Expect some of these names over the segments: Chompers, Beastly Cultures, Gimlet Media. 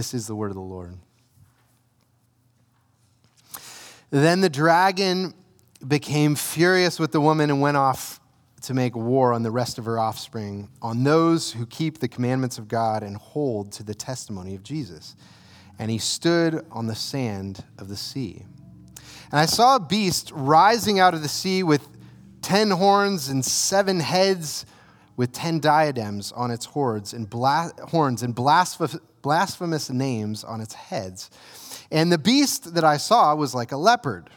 This is the word of the Lord. Then the dragon became furious with the woman and went off to make war on the rest of her offspring, on those who keep the commandments of God and hold to the testimony of Jesus. And he stood on the sand of the sea. And I saw a beast rising out of the sea with 10 horns and 7 heads, with 10 diadems on its horns and blasphemous names on its heads. And the beast that I saw was like a leopard.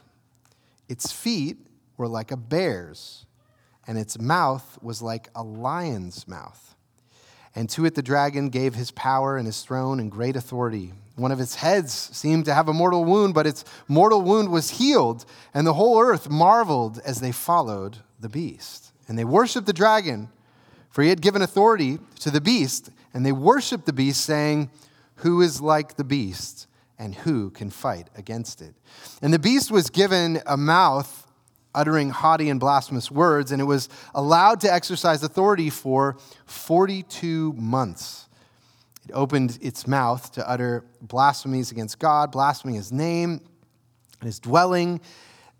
Its feet were like a bear's, and its mouth was like a lion's mouth. And to it the dragon gave his power and his throne and great authority. One of its heads seemed to have a mortal wound, but its mortal wound was healed, and the whole earth marveled as they followed the beast. And they worshiped the dragon, for he had given authority to the beast, and they worshiped the beast, saying, "Who is like the beast, and who can fight against it?" And the beast was given a mouth, uttering haughty and blasphemous words, and it was allowed to exercise authority for 42 months. It opened its mouth to utter blasphemies against God, blaspheming his name and his dwelling,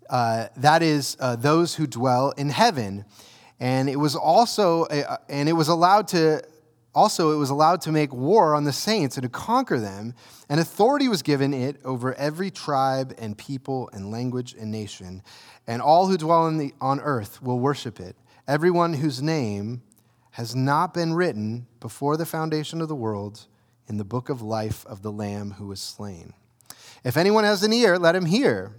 that is, those who dwell in heaven. And it was also, it was allowed to make war on the saints and to conquer them. And authority was given it over every tribe and people and language and nation. And all who dwell on earth will worship it, everyone whose name has not been written before the foundation of the world in the book of life of the Lamb who was slain. If anyone has an ear, let him hear.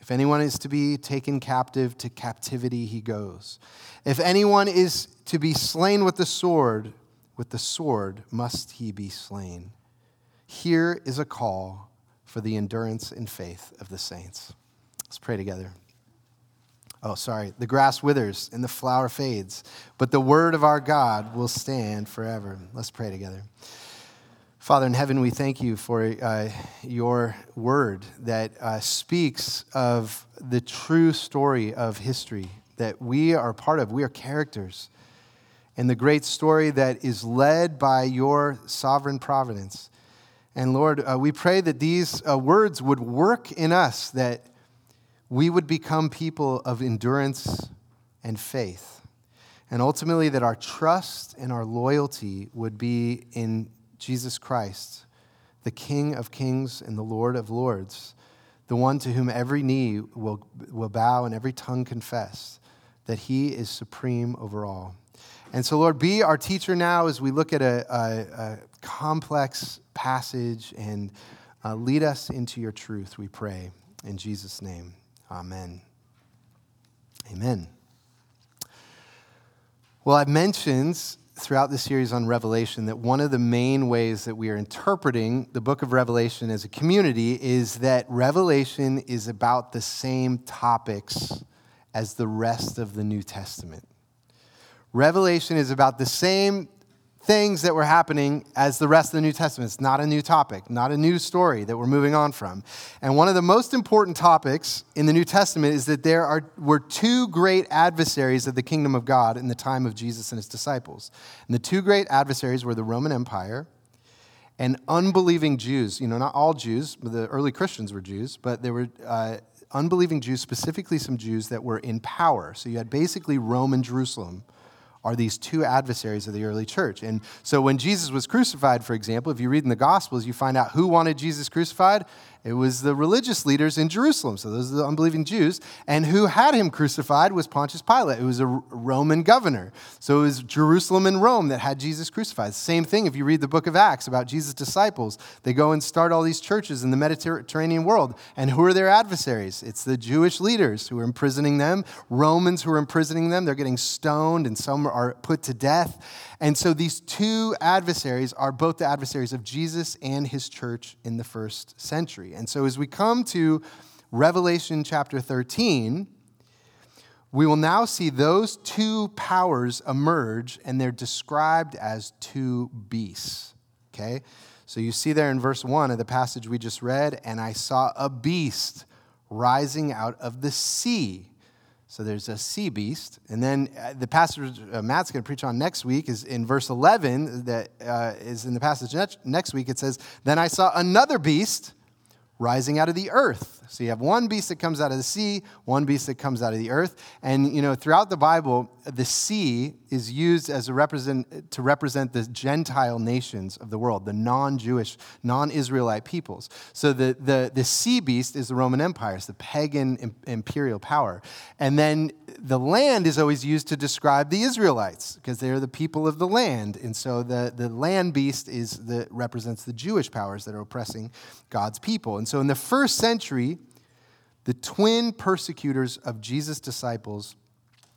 If anyone is to be taken captive, to captivity he goes. If anyone is to be slain with the sword must he be slain. Here is a call for the endurance and faith of the saints. Let's pray together. The grass withers and the flower fades, but the word of our God will stand forever. Let's pray together. Father in heaven, we thank you for your word that speaks of the true story of history that we are part of. We are characters in the great story that is led by your sovereign providence. And Lord, we pray that these words would work in us, that we would become people of endurance and faith. And ultimately that our trust and our loyalty would be in Jesus Christ, the King of kings and the Lord of lords, the one to whom every knee will bow and every tongue confess that he is supreme over all. And so, Lord, be our teacher now as we look at a complex passage, and lead us into your truth, we pray. In Jesus' name. Amen. Amen. Well, I've mentioned throughout the series on Revelation that one of the main ways that we are interpreting the book of Revelation as a community is that Revelation is about the same topics as the rest of the New Testament. Revelation is about the same things that were happening as the rest of the New Testament. It's not a new topic, not a new story that we're moving on from. And one of the most important topics in the New Testament is that there were two great adversaries of the kingdom of God in the time of Jesus and his disciples. And the two great adversaries were the Roman Empire and unbelieving Jews. You know, not all Jews, but the early Christians were Jews, but there were unbelieving Jews, specifically some Jews that were in power. So you had basically Rome and Jerusalem are these two adversaries of the early church. And so when Jesus was crucified, for example, if you read in the Gospels, you find out who wanted Jesus crucified. It was the religious leaders in Jerusalem, so those are the unbelieving Jews. And who had him crucified was Pontius Pilate. It was a Roman governor. So it was Jerusalem and Rome that had Jesus crucified. Same thing if you read the book of Acts about Jesus' disciples. They go and start all these churches in the Mediterranean world. And who are their adversaries? It's the Jewish leaders who are imprisoning them, Romans who are imprisoning them. They're getting stoned, and some are put to death. And so these two adversaries are both the adversaries of Jesus and his church in the first century. And so as we come to Revelation chapter 13, we will now see those two powers emerge, and they're described as two beasts. Okay? So you see there in verse 1 of the passage we just read, and I saw a beast rising out of the sea. So there's a sea beast. And then the passage Matt's going to preach on next week is in verse 11 that is in the passage next week. It says, then I saw another beast rising out of the earth. So you have one beast that comes out of the sea, one beast that comes out of the earth. And, you know, throughout the Bible, the sea is used as to represent the Gentile nations of the world, the non-Jewish, non-Israelite peoples. So the sea beast is the Roman Empire. It's the pagan imperial power. And then the land is always used to describe the Israelites because they're the people of the land. And so the land beast represents the Jewish powers that are oppressing God's people. And so in the first century, the twin persecutors of Jesus' disciples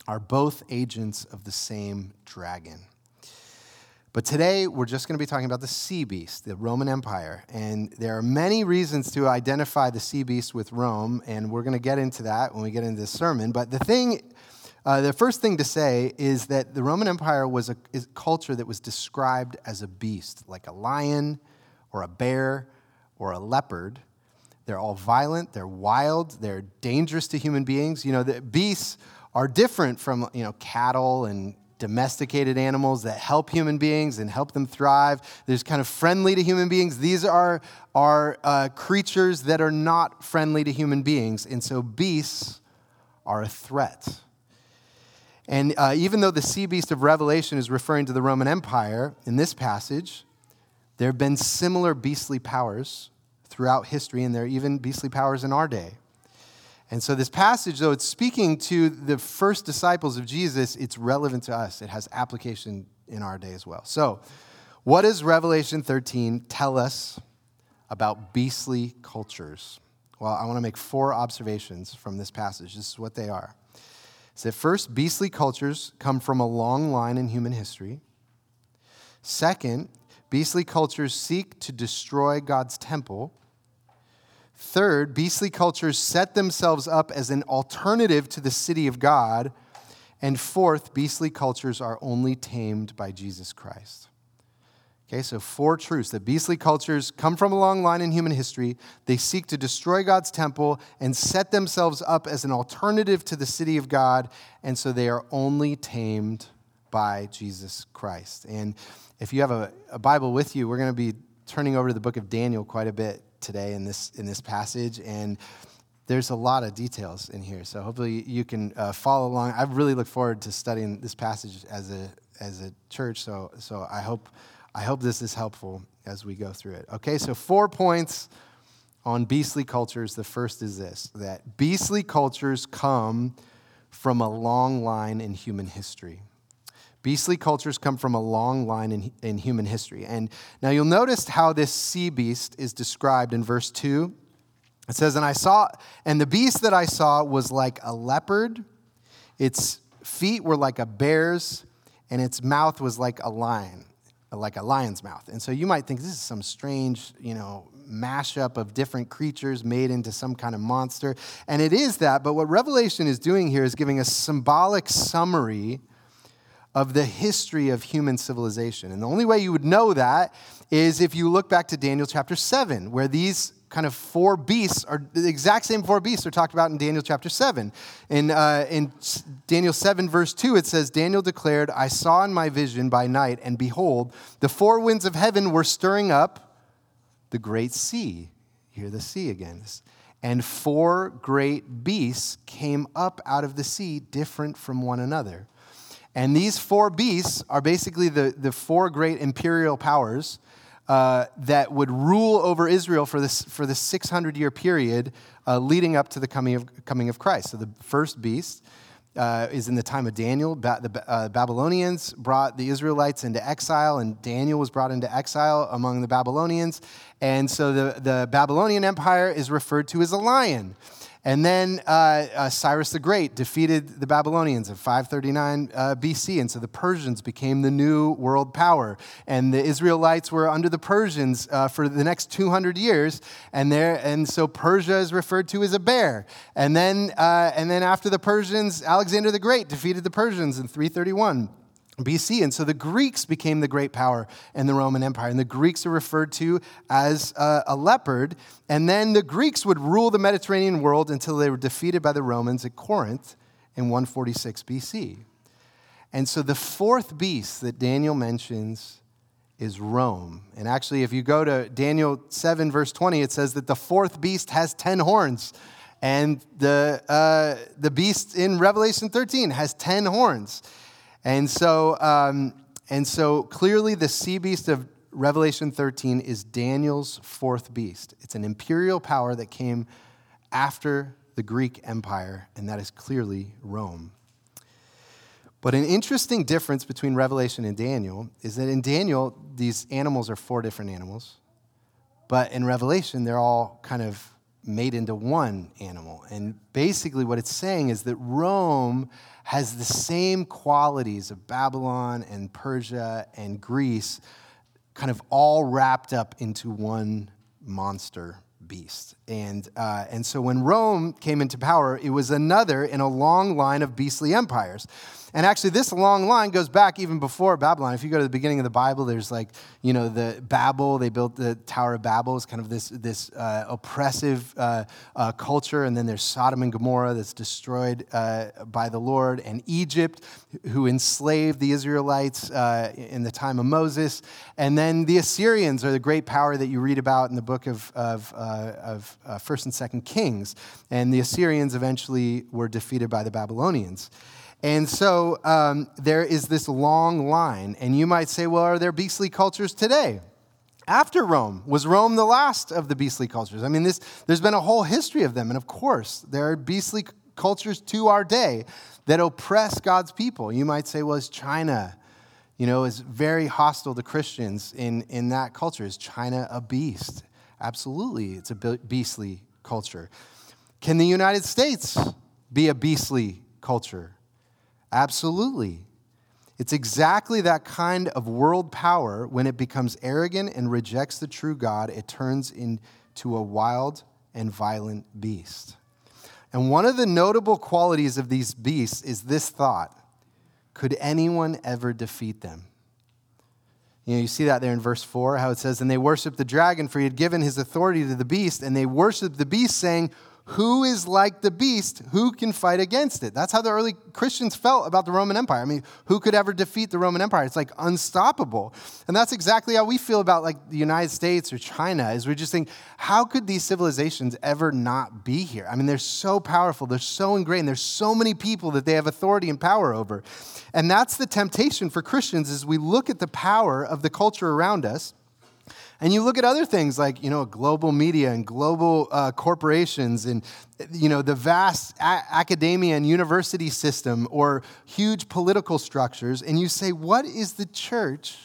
are both agents of the same dragon. But today, we're just going to be talking about the sea beast, the Roman Empire. And there are many reasons to identify the sea beast with Rome, and we're going to get into that when we get into this sermon. But the first thing to say is that the Roman Empire was a culture that was described as a beast, like a lion or a bear or a leopard. They're all violent, they're wild, they're dangerous to human beings. You know, the beasts are different from, you know, cattle and domesticated animals that help human beings and help them thrive. They're just kind of friendly to human beings. These are creatures that are not friendly to human beings. And so beasts are a threat. And even though the sea beast of Revelation is referring to the Roman Empire in this passage, there have been similar beastly powers throughout history, and there are even beastly powers in our day. And so this passage, though it's speaking to the first disciples of Jesus, it's relevant to us. It has application in our day as well. So what does Revelation 13 tell us about beastly cultures? Well, I want to make four observations from this passage. This is what they are. It's that first, beastly cultures come from a long line in human history. Second, beastly cultures seek to destroy God's temple. Third, beastly cultures set themselves up as an alternative to the city of God. And fourth, beastly cultures are only tamed by Jesus Christ. Okay, so four truths. The beastly cultures come from a long line in human history. They seek to destroy God's temple and set themselves up as an alternative to the city of God. And so they are only tamed by Jesus Christ. And if you have a Bible with you, we're going to be turning over to the book of Daniel quite a bit today in this passage, and there's a lot of details in here. So hopefully you can follow along. I really look forward to studying this passage as a church. So I hope this is helpful as we go through it. Okay, so 4 points on beastly cultures. The first is this: that beastly cultures come from a long line in human history. Beastly cultures come from a long line in human history. And now you'll notice how this sea beast is described in verse 2. It says, and the beast that I saw was like a leopard. Its feet were like a bear's, and its mouth was like a lion, like a lion's mouth. And so you might think this is some strange, you know, mashup of different creatures made into some kind of monster. And it is that, but what Revelation is doing here is giving a symbolic summary of the history of human civilization. And the only way you would know that is if you look back to Daniel chapter 7, where these kind of four beasts, are the exact same four beasts are talked about in Daniel chapter 7. In Daniel 7 verse 2, it says, Daniel declared, I saw in my vision by night, and behold, the four winds of heaven were stirring up the great sea. Hear the sea again. And four great beasts came up out of the sea, different from one another. And these four beasts are basically the four great imperial powers that would rule over Israel for the 600-year period leading up to the coming of Christ. So the first beast is in the time of Daniel. The Babylonians brought the Israelites into exile, and Daniel was brought into exile among the Babylonians. And so the Babylonian Empire is referred to as a lion. And then Cyrus the Great defeated the Babylonians in 539 BC. And so the Persians became the new world power. And the Israelites were under the Persians for the next 200 years. And so Persia is referred to as a bear. And then after the Persians, Alexander the Great defeated the Persians in 331 BC. And so the Greeks became the great power in the Roman Empire. And the Greeks are referred to as a leopard. And then the Greeks would rule the Mediterranean world until they were defeated by the Romans at Corinth in 146 BC. And so the fourth beast that Daniel mentions is Rome. And actually, if you go to Daniel 7, verse 20, it says that the fourth beast has 10 horns. And the beast in Revelation 13 has 10 horns. And so clearly the sea beast of Revelation 13 is Daniel's fourth beast. It's an imperial power that came after the Greek Empire, and that is clearly Rome. But an interesting difference between Revelation and Daniel is that in Daniel, these animals are four different animals. But in Revelation, they're all kind of made into one animal. And basically what it's saying is that Rome has the same qualities of Babylon and Persia and Greece kind of all wrapped up into one monster beast. And so when Rome came into power, it was another in a long line of beastly empires. And actually, this long line goes back even before Babylon. If you go to the beginning of the Bible, there's the Babel. They built the Tower of Babel. It's kind of this oppressive culture. And then there's Sodom and Gomorrah that's destroyed by the Lord. And Egypt, who enslaved the Israelites in the time of Moses. And then the Assyrians are the great power that you read about in the book of 1st and 2nd Kings. And the Assyrians eventually were defeated by the Babylonians. And so there is this long line. And you might say, well, are there beastly cultures today? After Rome, was Rome the last of the beastly cultures? I mean, there's been a whole history of them. And of course, there are beastly cultures to our day that oppress God's people. You might say, well, is China, is very hostile to Christians in that culture? Is China a beast? Absolutely, it's a beastly culture. Can the United States be a beastly culture? Absolutely. It's exactly that kind of world power. When it becomes arrogant and rejects the true God, it turns into a wild and violent beast. And one of the notable qualities of these beasts is this thought: could anyone ever defeat them? You see that there in verse 4, how it says, "And they worshiped the dragon, for he had given his authority to the beast, and they worshiped the beast, saying, 'Who is like the beast? Who can fight against it?'" That's how the early Christians felt about the Roman Empire. I mean, who could ever defeat the Roman Empire? It's like unstoppable. And that's exactly how we feel about the United States or China, is we just think, how could these civilizations ever not be here? I mean, they're so powerful. They're so ingrained. There's so many people that they have authority and power over. And that's the temptation for Christians, is we look at the power of the culture around us. And you look at other things like, global media and global corporations and, the vast academia and university system or huge political structures. And you say, what is the church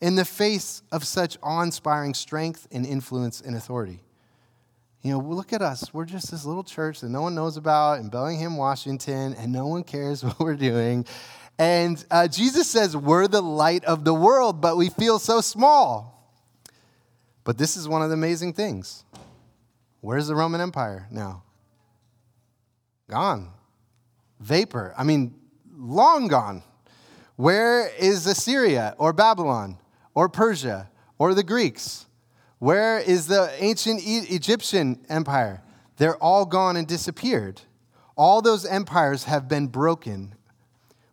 in the face of such awe-inspiring strength and influence and authority? Look at us. We're just this little church that no one knows about in Bellingham, Washington, and no one cares what we're doing. And Jesus says, we're the light of the world, but we feel so small. But this is one of the amazing things. Where's the Roman Empire now? Gone. Vapor. I mean, long gone. Where is Assyria or Babylon or Persia or the Greeks? Where is the ancient Egyptian empire? They're all gone and disappeared. All those empires have been broken.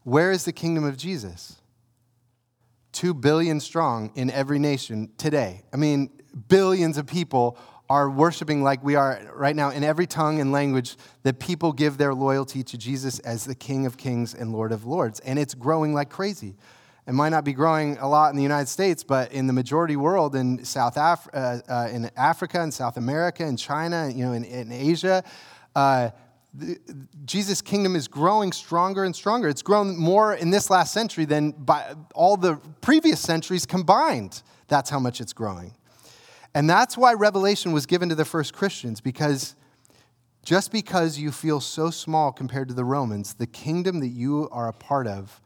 Where is the kingdom of Jesus? 2 billion strong in every nation today. I mean, billions of people are worshiping like we are right now in every tongue and language, that people give their loyalty to Jesus as the King of Kings and Lord of Lords. And it's growing like crazy. It might not be growing a lot in the United States, but in the majority world, in in Africa, in South America, in China, in Asia, Jesus' kingdom is growing stronger and stronger. It's grown more in this last century than by all the previous centuries combined. That's how much it's growing. And that's why Revelation was given to the first Christians, because just because you feel so small compared to the Romans, the kingdom that you are a part of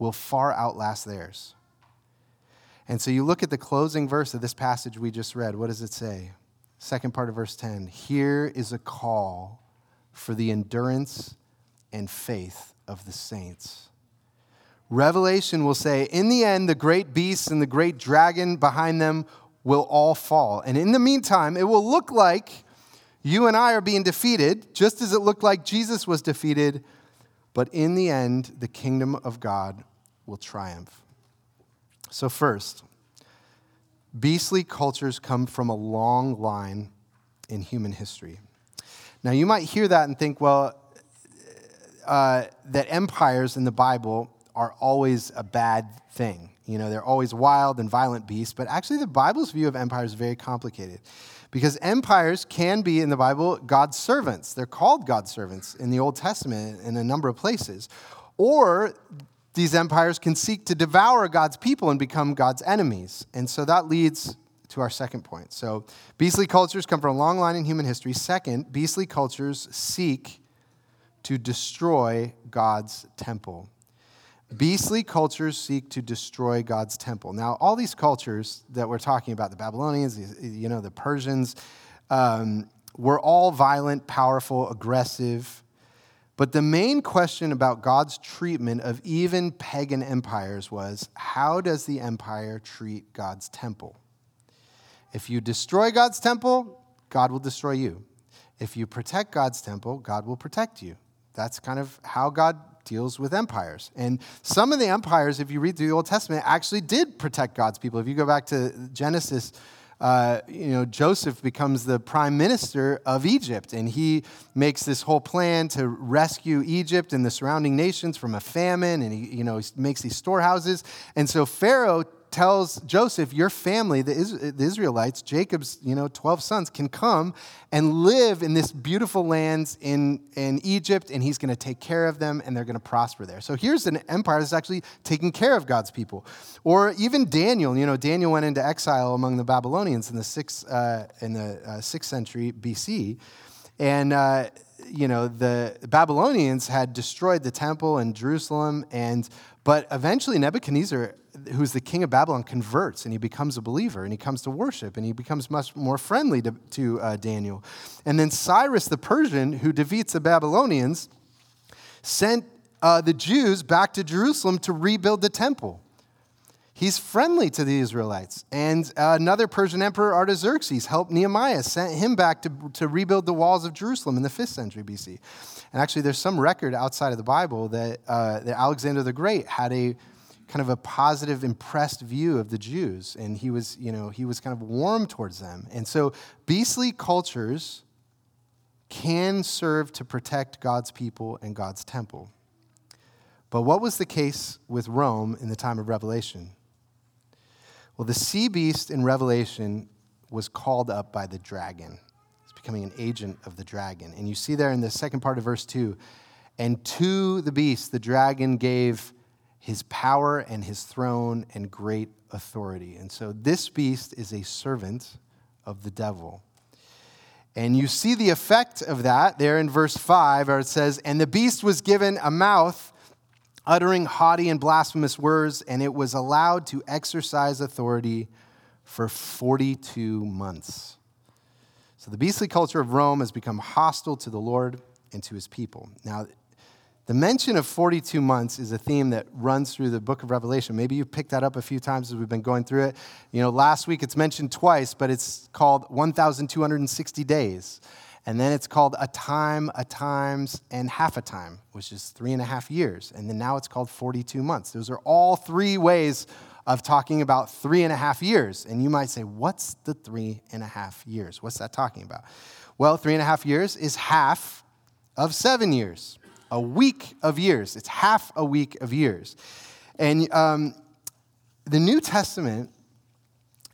will far outlast theirs. And so you look at the closing verse of this passage we just read. What does it say? Second part of verse 10. Here is a call for the endurance and faith of the saints. Revelation will say, in the end, the great beast and the great dragon behind them will all fall. And in the meantime, it will look like you and I are being defeated, just as it looked like Jesus was defeated. But in the end, the kingdom of God will triumph. So first, beastly cultures come from a long line in human history. Now, you might hear that and think, well, that empires in the Bible are always a bad thing. You know, they're always wild and violent beasts. But actually, the Bible's view of empires is very complicated, because empires can be, in the Bible, God's servants. They're called God's servants in the Old Testament in a number of places. Or these empires can seek to devour God's people and become God's enemies. And so that leads to our second point. So beastly cultures come from a long line in human history. Second, beastly cultures seek to destroy God's temple. Beastly cultures seek to destroy God's temple. Now, all these cultures that we're talking about, the Babylonians, you know, the Persians, were all violent, powerful, aggressive. But the main question about God's treatment of even pagan empires was, how does the empire treat God's temple? If you destroy God's temple, God will destroy you. If you protect God's temple, God will protect you. That's kind of how God deals with empires. And some of the empires, if you read through the Old Testament, actually did protect God's people. If you go back to Genesis, Joseph becomes the prime minister of Egypt, and he makes this whole plan to rescue Egypt and the surrounding nations from a famine, and he makes these storehouses. And so Pharaoh tells Joseph, your family, the Israelites, Jacob's 12 sons, can come and live in this beautiful lands in Egypt, and he's going to take care of them, and they're going to prosper there. So here's an empire that's actually taking care of God's people. Or even Daniel, Daniel went into exile among the Babylonians in the 6th century BC, and the Babylonians had destroyed the temple in Jerusalem, but eventually Nebuchadnezzar, who's the king of Babylon, converts, and he becomes a believer, and he comes to worship, and he becomes much more friendly to Daniel. And then Cyrus the Persian, who defeats the Babylonians, sent the Jews back to Jerusalem to rebuild the temple. He's friendly to the Israelites. And another Persian emperor, Artaxerxes, helped Nehemiah, sent him back to rebuild the walls of Jerusalem in the 5th century BC. And actually, there's some record outside of the Bible that Alexander the Great had a kind of a positive, impressed view of the Jews. And he was kind of warm towards them. And so beastly cultures can serve to protect God's people and God's temple. But what was the case with Rome in the time of Revelation? Well, the sea beast in Revelation was called up by the dragon. It's becoming an agent of the dragon. And you see there in the second part of verse 2, and to the beast, the dragon gave his power and his throne and great authority. And so this beast is a servant of the devil. And you see the effect of that there in verse 5, where it says, and the beast was given a mouth, uttering haughty and blasphemous words, and it was allowed to exercise authority for 42 months. So the beastly culture of Rome has become hostile to the Lord and to his people. Now, the mention of 42 months is a theme that runs through the book of Revelation. Maybe you've picked that up a few times as we've been going through it. Last week it's mentioned twice, but it's called 1,260 days. And then it's called a time, a times, and half a time, which is 3.5 years. And then now it's called 42 months. Those are all three ways of talking about 3.5 years. And you might say, what's the 3.5 years? What's that talking about? Well, 3.5 years is half of 7 years, a week of years. It's half a week of years. And the New Testament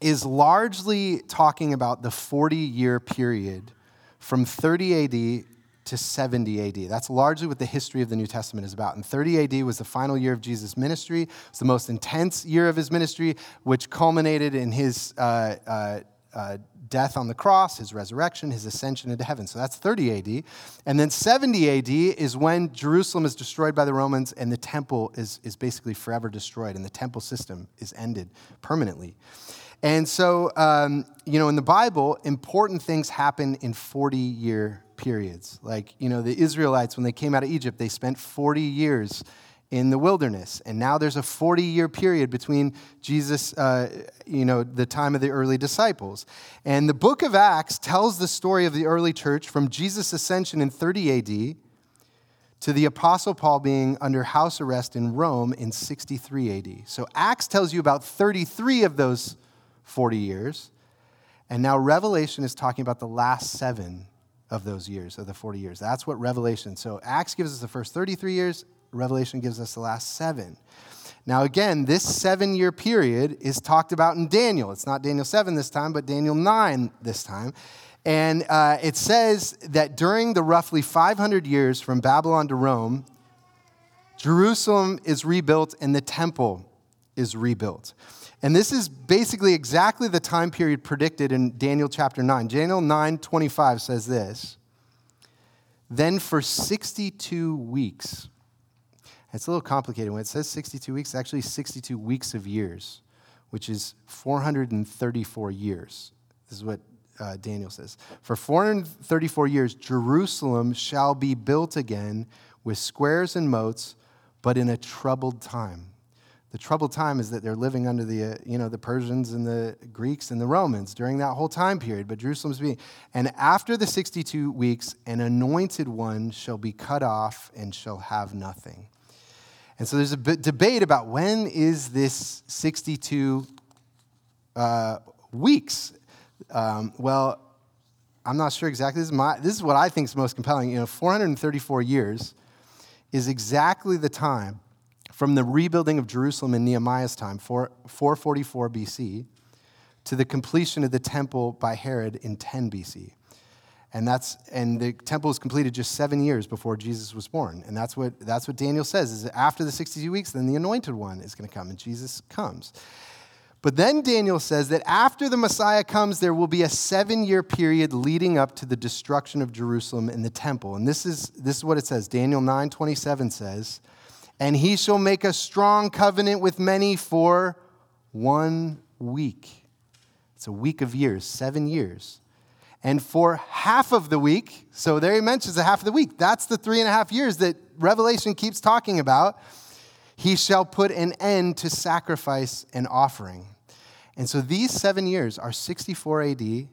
is largely talking about the 40-year period from 30 AD to 70 AD. That's largely what the history of the New Testament is about. And 30 AD was the final year of Jesus' ministry. It was the most intense year of his ministry, which culminated in his death on the cross, his resurrection, his ascension into heaven. So that's 30 AD. And then 70 AD is when Jerusalem is destroyed by the Romans and the temple is basically forever destroyed, and the temple system is ended permanently. And so, in the Bible, important things happen in 40-year periods. Like, the Israelites, when they came out of Egypt, they spent 40 years in the wilderness. And now there's a 40-year period between Jesus, the time of the early disciples. And the book of Acts tells the story of the early church from Jesus' ascension in 30 AD to the Apostle Paul being under house arrest in Rome in 63 AD. So Acts tells you about 33 of those 40 years. And now Revelation is talking about the last 7 of those years, of the 40 years. That's what Revelation. So Acts gives us the first 33 years. Revelation gives us the last 7. Now, again, this 7-year period is talked about in Daniel. It's not Daniel 7 this time, but Daniel 9 this time. And it says that during the roughly 500 years from Babylon to Rome, Jerusalem is rebuilt and the temple is rebuilt. And this is basically exactly the time period predicted in Daniel chapter 9. Daniel 9:25 says this, "Then for 62 weeks..." It's a little complicated. When it says 62 weeks, it's actually 62 weeks of years, which is 434 years. This is what Daniel says. "For 434 years, Jerusalem shall be built again with squares and moats, but in a troubled time." The troubled time is that they're living under the, the Persians and the Greeks and the Romans during that whole time period. But Jerusalem's being, "And after the 62 weeks, an anointed one shall be cut off and shall have nothing." And so there's a debate about when is this 62 weeks. Well, I'm not sure exactly. This is what I think is most compelling. 434 years is exactly the time from the rebuilding of Jerusalem in Nehemiah's time, 444 BC, to the completion of the temple by Herod in 10 BC. And the temple was completed just 7 years before Jesus was born. And that's what Daniel says, is that after the 62 weeks, then the anointed one is going to come, and Jesus comes. But then Daniel says that after the Messiah comes, there will be a 7-year period leading up to the destruction of Jerusalem and the temple. And this is what it says. Daniel 9:27 says, "And he shall make a strong covenant with many for 1 week." It's a week of years, 7 years. "And for half of the week," so there he mentions the half of the week. That's the 3.5 years that Revelation keeps talking about. "He shall put an end to sacrifice and offering." And so these 7 years are 64 AD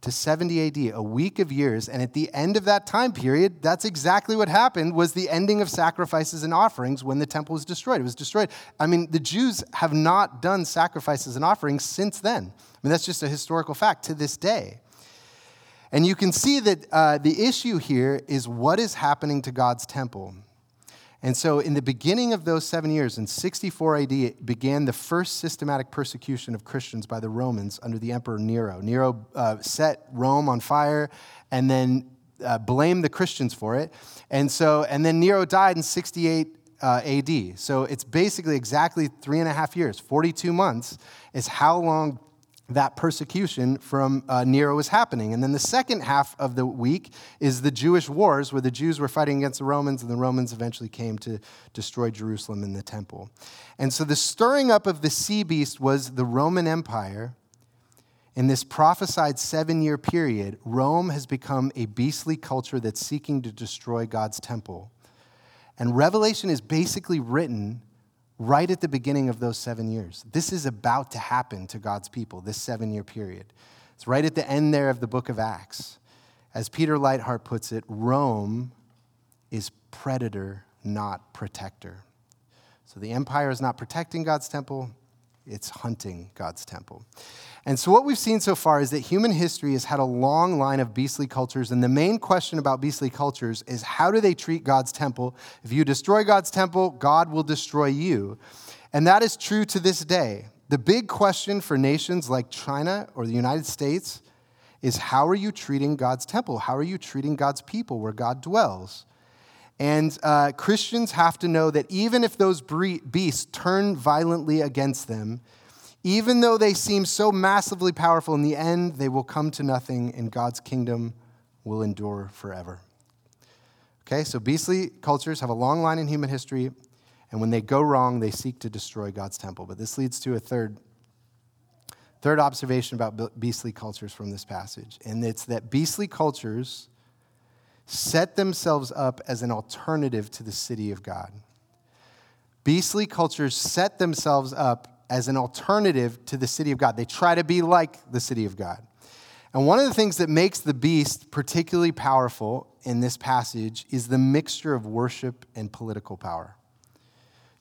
to 70 AD, a week of years. And at the end of that time period, that's exactly what happened, was the ending of sacrifices and offerings when the temple was destroyed. It was destroyed. The Jews have not done sacrifices and offerings since then. That's just a historical fact to this day. And you can see that the issue here is what is happening to God's temple. And so in the beginning of those 7 years, in 64 AD, it began the first systematic persecution of Christians by the Romans under the Emperor Nero. Nero set Rome on fire and then blamed the Christians for it. And then Nero died in 68 AD. So it's basically exactly 3.5 years, 42 months is how long that persecution from Nero was happening. And then the second half of the week is the Jewish wars, where the Jews were fighting against the Romans, and the Romans eventually came to destroy Jerusalem and the temple. And so the stirring up of the sea beast was the Roman Empire. In this prophesied 7-year period, Rome has become a beastly culture that's seeking to destroy God's temple. And Revelation is basically written right at the beginning of those 7 years. This is about to happen to God's people, this 7-year period. It's right at the end there of the book of Acts. As Peter Lighthart puts it, Rome is predator, not protector. So the empire is not protecting God's temple, it's hunting God's temple. And so what we've seen so far is that human history has had a long line of beastly cultures, and the main question about beastly cultures is, how do they treat God's temple? If you destroy God's temple, God will destroy you. And that is true to this day. The big question for nations like China or the United States is, how are you treating God's temple? How are you treating God's people where God dwells? And Christians have to know that even if those beasts turn violently against them, even though they seem so massively powerful, in the end, they will come to nothing, and God's kingdom will endure forever. Okay, so beastly cultures have a long line in human history, and when they go wrong, they seek to destroy God's temple. But this leads to a third observation about beastly cultures from this passage, and it's that beastly cultures set themselves up as an alternative to the city of God. Beastly cultures set themselves up as an alternative to the city of God. They try to be like the city of God. And one of the things that makes the beast particularly powerful in this passage is the mixture of worship and political power.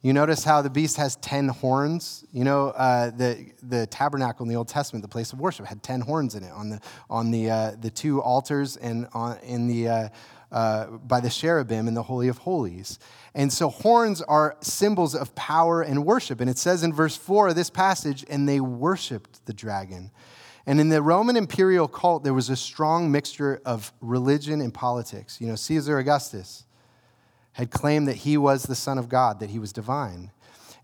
You notice how the beast has 10 horns. You know, the tabernacle in the Old Testament, the place of worship, had 10 horns in it on the two altars and by the cherubim in the Holy of Holies. And so horns are symbols of power and worship. And it says in verse 4 of this passage, and they worshiped the dragon. And in the Roman imperial cult, there was a strong mixture of religion and politics. You know, Caesar Augustus had claimed that he was the Son of God, that he was divine.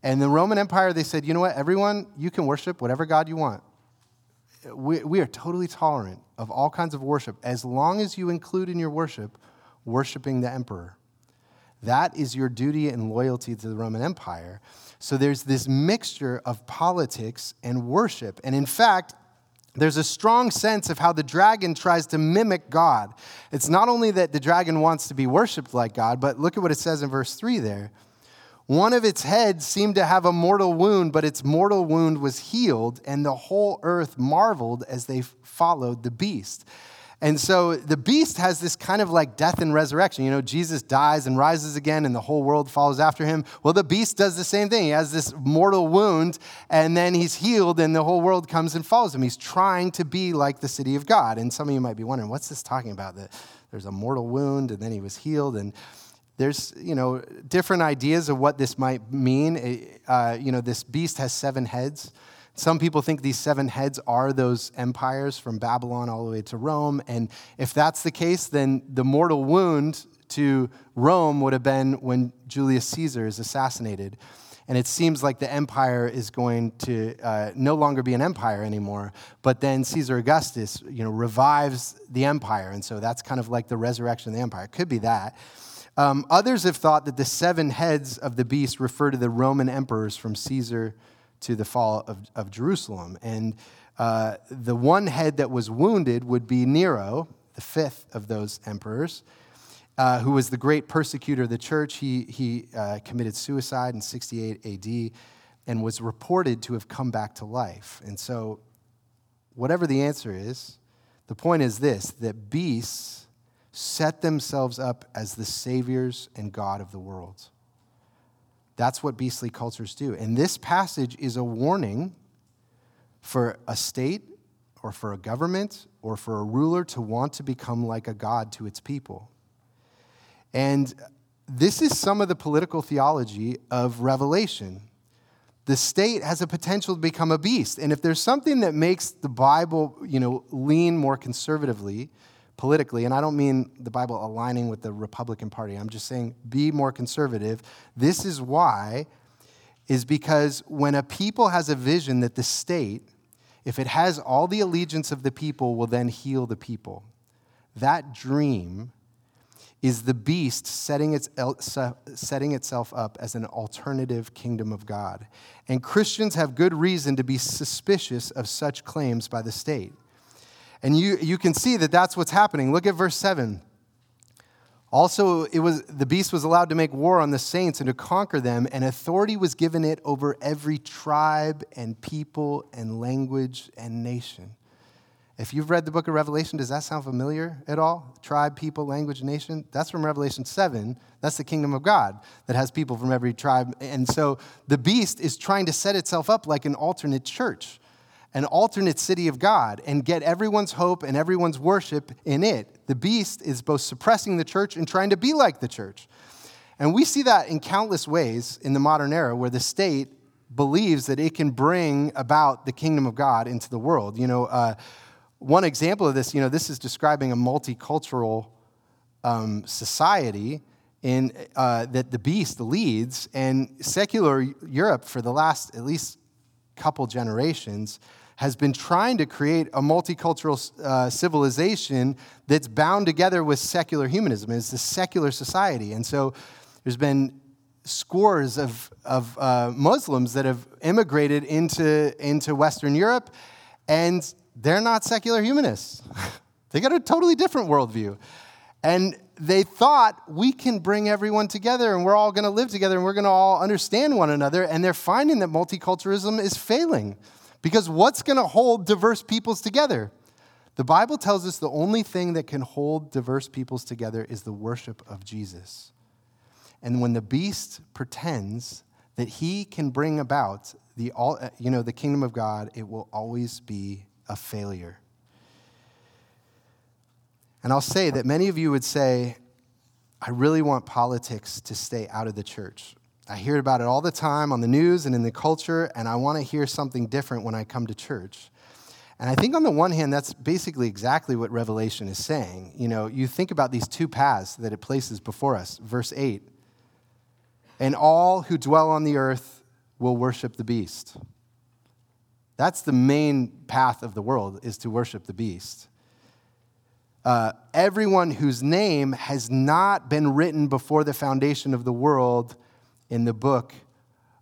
And the Roman Empire, they said, you know what, everyone, you can worship whatever God you want. We are totally tolerant of all kinds of worship, as long as you include in your worship worshiping the emperor. That is your duty and loyalty to the Roman Empire. So there's this mixture of politics and worship. And in fact, there's a strong sense of how the dragon tries to mimic God. It's not only that the dragon wants to be worshiped like God, but look at what it says in verse 3 there. One of its heads seemed to have a mortal wound, but its mortal wound was healed, and the whole earth marveled as they followed the beast. And so the beast has this kind of like death and resurrection. You know, Jesus dies and rises again, and the whole world follows after him. Well, the beast does the same thing. He has this mortal wound, and then he's healed, and the whole world comes and follows him. He's trying to be like the city of God. And some of you might be wondering, what's this talking about? That there's a mortal wound, and then he was healed, and there's, you know, different ideas of what this might mean. You know, this beast has 7 heads. Some people think these 7 heads are those empires from Babylon all the way to Rome. And if that's the case, then the mortal wound to Rome would have been when Julius Caesar is assassinated. And it seems like the empire is going to no longer be an empire anymore. But then Caesar Augustus, you know, revives the empire. And so that's kind of like the resurrection of the empire. It could be that. Others have thought that the 7 heads of the beast refer to the Roman emperors from Caesar to the fall of Jerusalem. And the one head that was wounded would be Nero, the 5th of those emperors, who was the great persecutor of the church. He committed suicide in 68 AD and was reported to have come back to life. And so whatever the answer is, the point is this, that beasts set themselves up as the saviors and God of the world. That's what beastly cultures do. And this passage is a warning for a state or for a government or for a ruler to want to become like a god to its people. And this is some of the political theology of Revelation. The state has a potential to become a beast. And if there's something that makes the Bible, you know, lean more conservatively politically, and I don't mean the Bible aligning with the Republican Party. I'm just saying be more conservative. This is why, is because when a people has a vision that the state, if it has all the allegiance of the people, will then heal the people. That dream is the beast setting itself up as an alternative kingdom of God. And Christians have good reason to be suspicious of such claims by the state. And you can see that that's what's happening. Look at verse 7. Also, the beast was allowed to make war on the saints and to conquer them, and authority was given it over every tribe and people and language and nation. If you've read the book of Revelation, does that sound familiar at all? Tribe, people, language, nation? That's from Revelation 7. That's the kingdom of God that has people from every tribe. And so the beast is trying to set itself up like an alternate church, an alternate city of God, and get everyone's hope and everyone's worship in it. The beast is both suppressing the church and trying to be like the church. And we see that in countless ways in the modern era where the state believes that it can bring about the kingdom of God into the world. You know, one example of this, you know, this is describing a multicultural society in that the beast leads. And secular Europe for the last at least couple generations has been trying to create a multicultural civilization that's bound together with secular humanism. It's a secular society. And so there's been scores of Muslims that have immigrated into Western Europe, and they're not secular humanists. They got a totally different worldview. And they thought, we can bring everyone together, and we're all going to live together, and we're going to all understand one another. And they're finding that multiculturalism is failing, because what's going to hold diverse peoples together? The Bible tells us the only thing that can hold diverse peoples together is the worship of Jesus. And when the beast pretends that he can bring about the kingdom of God, it will always be a failure. And I'll say that many of you would say, I really want politics to stay out of the church. I hear about it all the time on the news and in the culture, and I want to hear something different when I come to church. And I think on the one hand, that's basically exactly what Revelation is saying. You know, you think about these two paths that it places before us. Verse 8, and all who dwell on the earth will worship the beast. That's the main path of the world, is to worship the beast. Everyone whose name has not been written before the foundation of the world in the book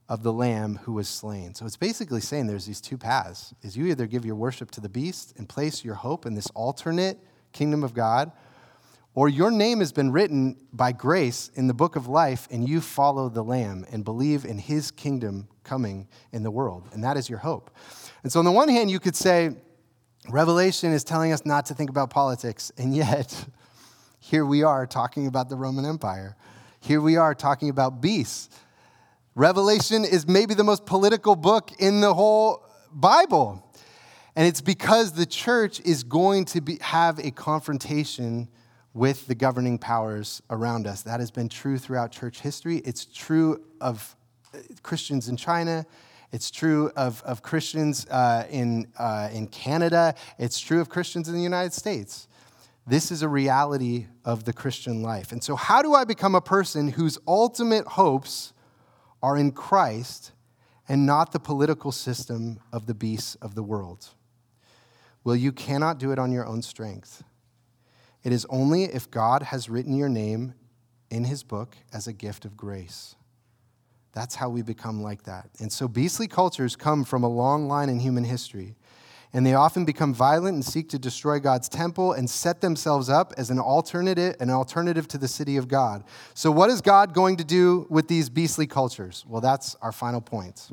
of the Lamb who was slain. So it's basically saying there's these two paths. Is you either give your worship to the beast and place your hope in this alternate kingdom of God, or your name has been written by grace in the book of life, and you follow the Lamb and believe in his kingdom coming in the world. And that is your hope. And so on the one hand, you could say, Revelation is telling us not to think about politics, and yet here we are talking about the Roman Empire. Here we are talking about beasts. Revelation is maybe the most political book in the whole Bible. And it's because the church is going to have a confrontation with the governing powers around us. That has been true throughout church history. It's true of Christians in China. It's true of Christians in Canada. It's true of Christians in the United States. This is a reality of the Christian life. And so how do I become a person whose ultimate hopes are in Christ and not the political system of the beasts of the world? Well, you cannot do it on your own strength. It is only if God has written your name in his book as a gift of grace. That's how we become like that. And so beastly cultures come from a long line in human history, and they often become violent and seek to destroy God's temple and set themselves up as an alternative to the city of God. So what is God going to do with these beastly cultures? Well, that's our final point,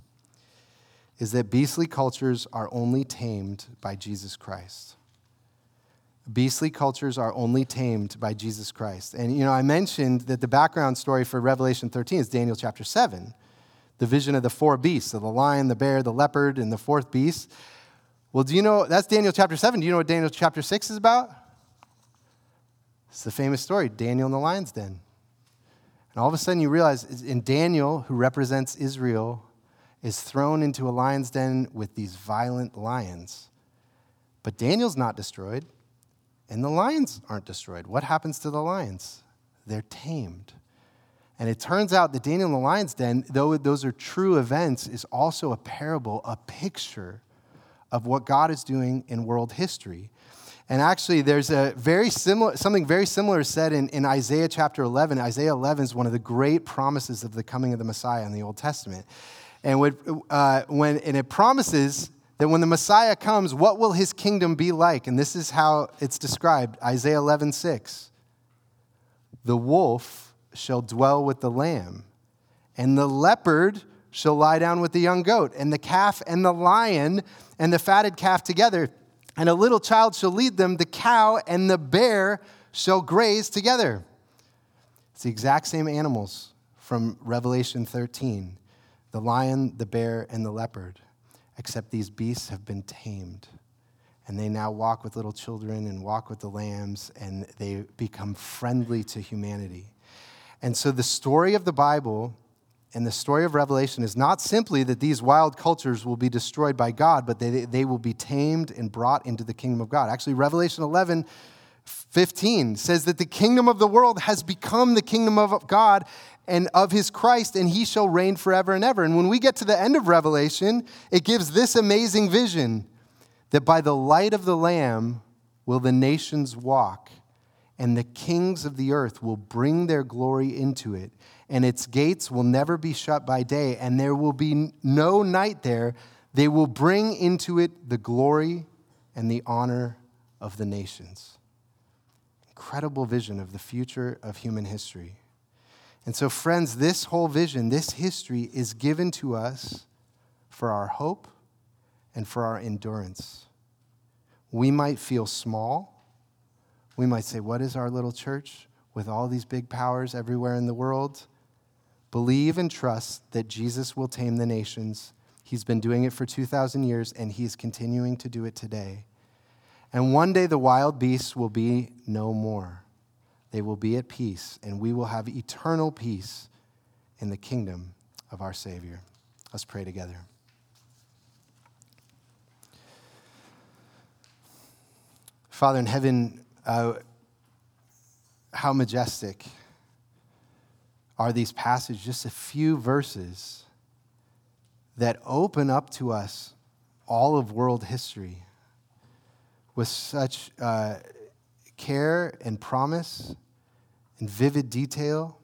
is that beastly cultures are only tamed by Jesus Christ. Beastly cultures are only tamed by Jesus Christ. And, you know, I mentioned that the background story for Revelation 13 is Daniel chapter 7, the vision of the four beasts, of the lion, the bear, the leopard, and the fourth beast. Well, do you know, that's Daniel chapter 7. Do you know what Daniel chapter 6 is about? It's the famous story, Daniel in the lion's den. And all of a sudden you realize, in Daniel, who represents Israel, is thrown into a lion's den with these violent lions. But Daniel's not destroyed. And the lions aren't destroyed. What happens to the lions? They're tamed. And it turns out that Daniel and the lion's den, though those are true events, is also a parable, a picture of what God is doing in world history. And actually, there's something very similar said in Isaiah chapter 11. Isaiah 11 is one of the great promises of the coming of the Messiah in the Old Testament. And it promises that when the Messiah comes, what will his kingdom be like? And this is how it's described, Isaiah 11:6. The wolf shall dwell with the lamb, and the leopard shall lie down with the young goat, and the calf and the lion and the fatted calf together, and a little child shall lead them, the cow and the bear shall graze together. It's the exact same animals from Revelation 13, the lion, the bear, and the leopard. Except these beasts have been tamed, and they now walk with little children and walk with the lambs, and they become friendly to humanity. And so the story of the Bible and the story of Revelation is not simply that these wild cultures will be destroyed by God, but they will be tamed and brought into the kingdom of God. Actually, Revelation 11:15 says that the kingdom of the world has become the kingdom of God and of his Christ, and he shall reign forever and ever. And when we get to the end of Revelation, it gives this amazing vision that by the light of the Lamb will the nations walk, and the kings of the earth will bring their glory into it, and its gates will never be shut by day, and there will be no night there. They will bring into it the glory and the honor of the nations. Incredible vision of the future of human history. And so, friends, this whole vision, this history is given to us for our hope and for our endurance. we might feel small. We might say, what is our little church with all these big powers everywhere in the world? Believe and trust that Jesus will tame the nations. He's been doing it for 2,000 years, and he's continuing to do it today. And one day the wild beasts will be no more. They will be at peace, and we will have eternal peace in the kingdom of our Savior. Let's pray together. Father in heaven, how majestic are these passages, just a few verses that open up to us all of world history with such care and promise and vivid detail.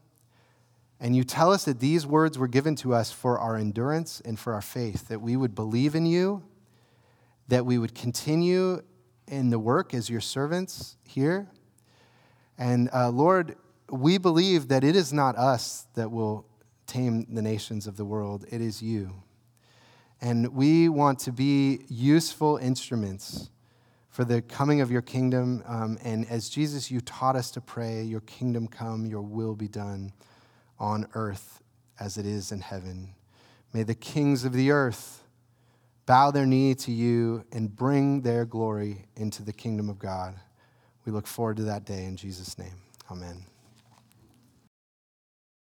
And you tell us that these words were given to us for our endurance and for our faith, that we would believe in you, that we would continue in the work as your servants here. And Lord, we believe that it is not us that will tame the nations of the world. It is you. And we want to be useful instruments for the coming of your kingdom. And as Jesus, you taught us to pray, your kingdom come, your will be done on earth as it is in heaven. May the kings of the earth bow their knee to you and bring their glory into the kingdom of God. We look forward to that day in Jesus' name. Amen.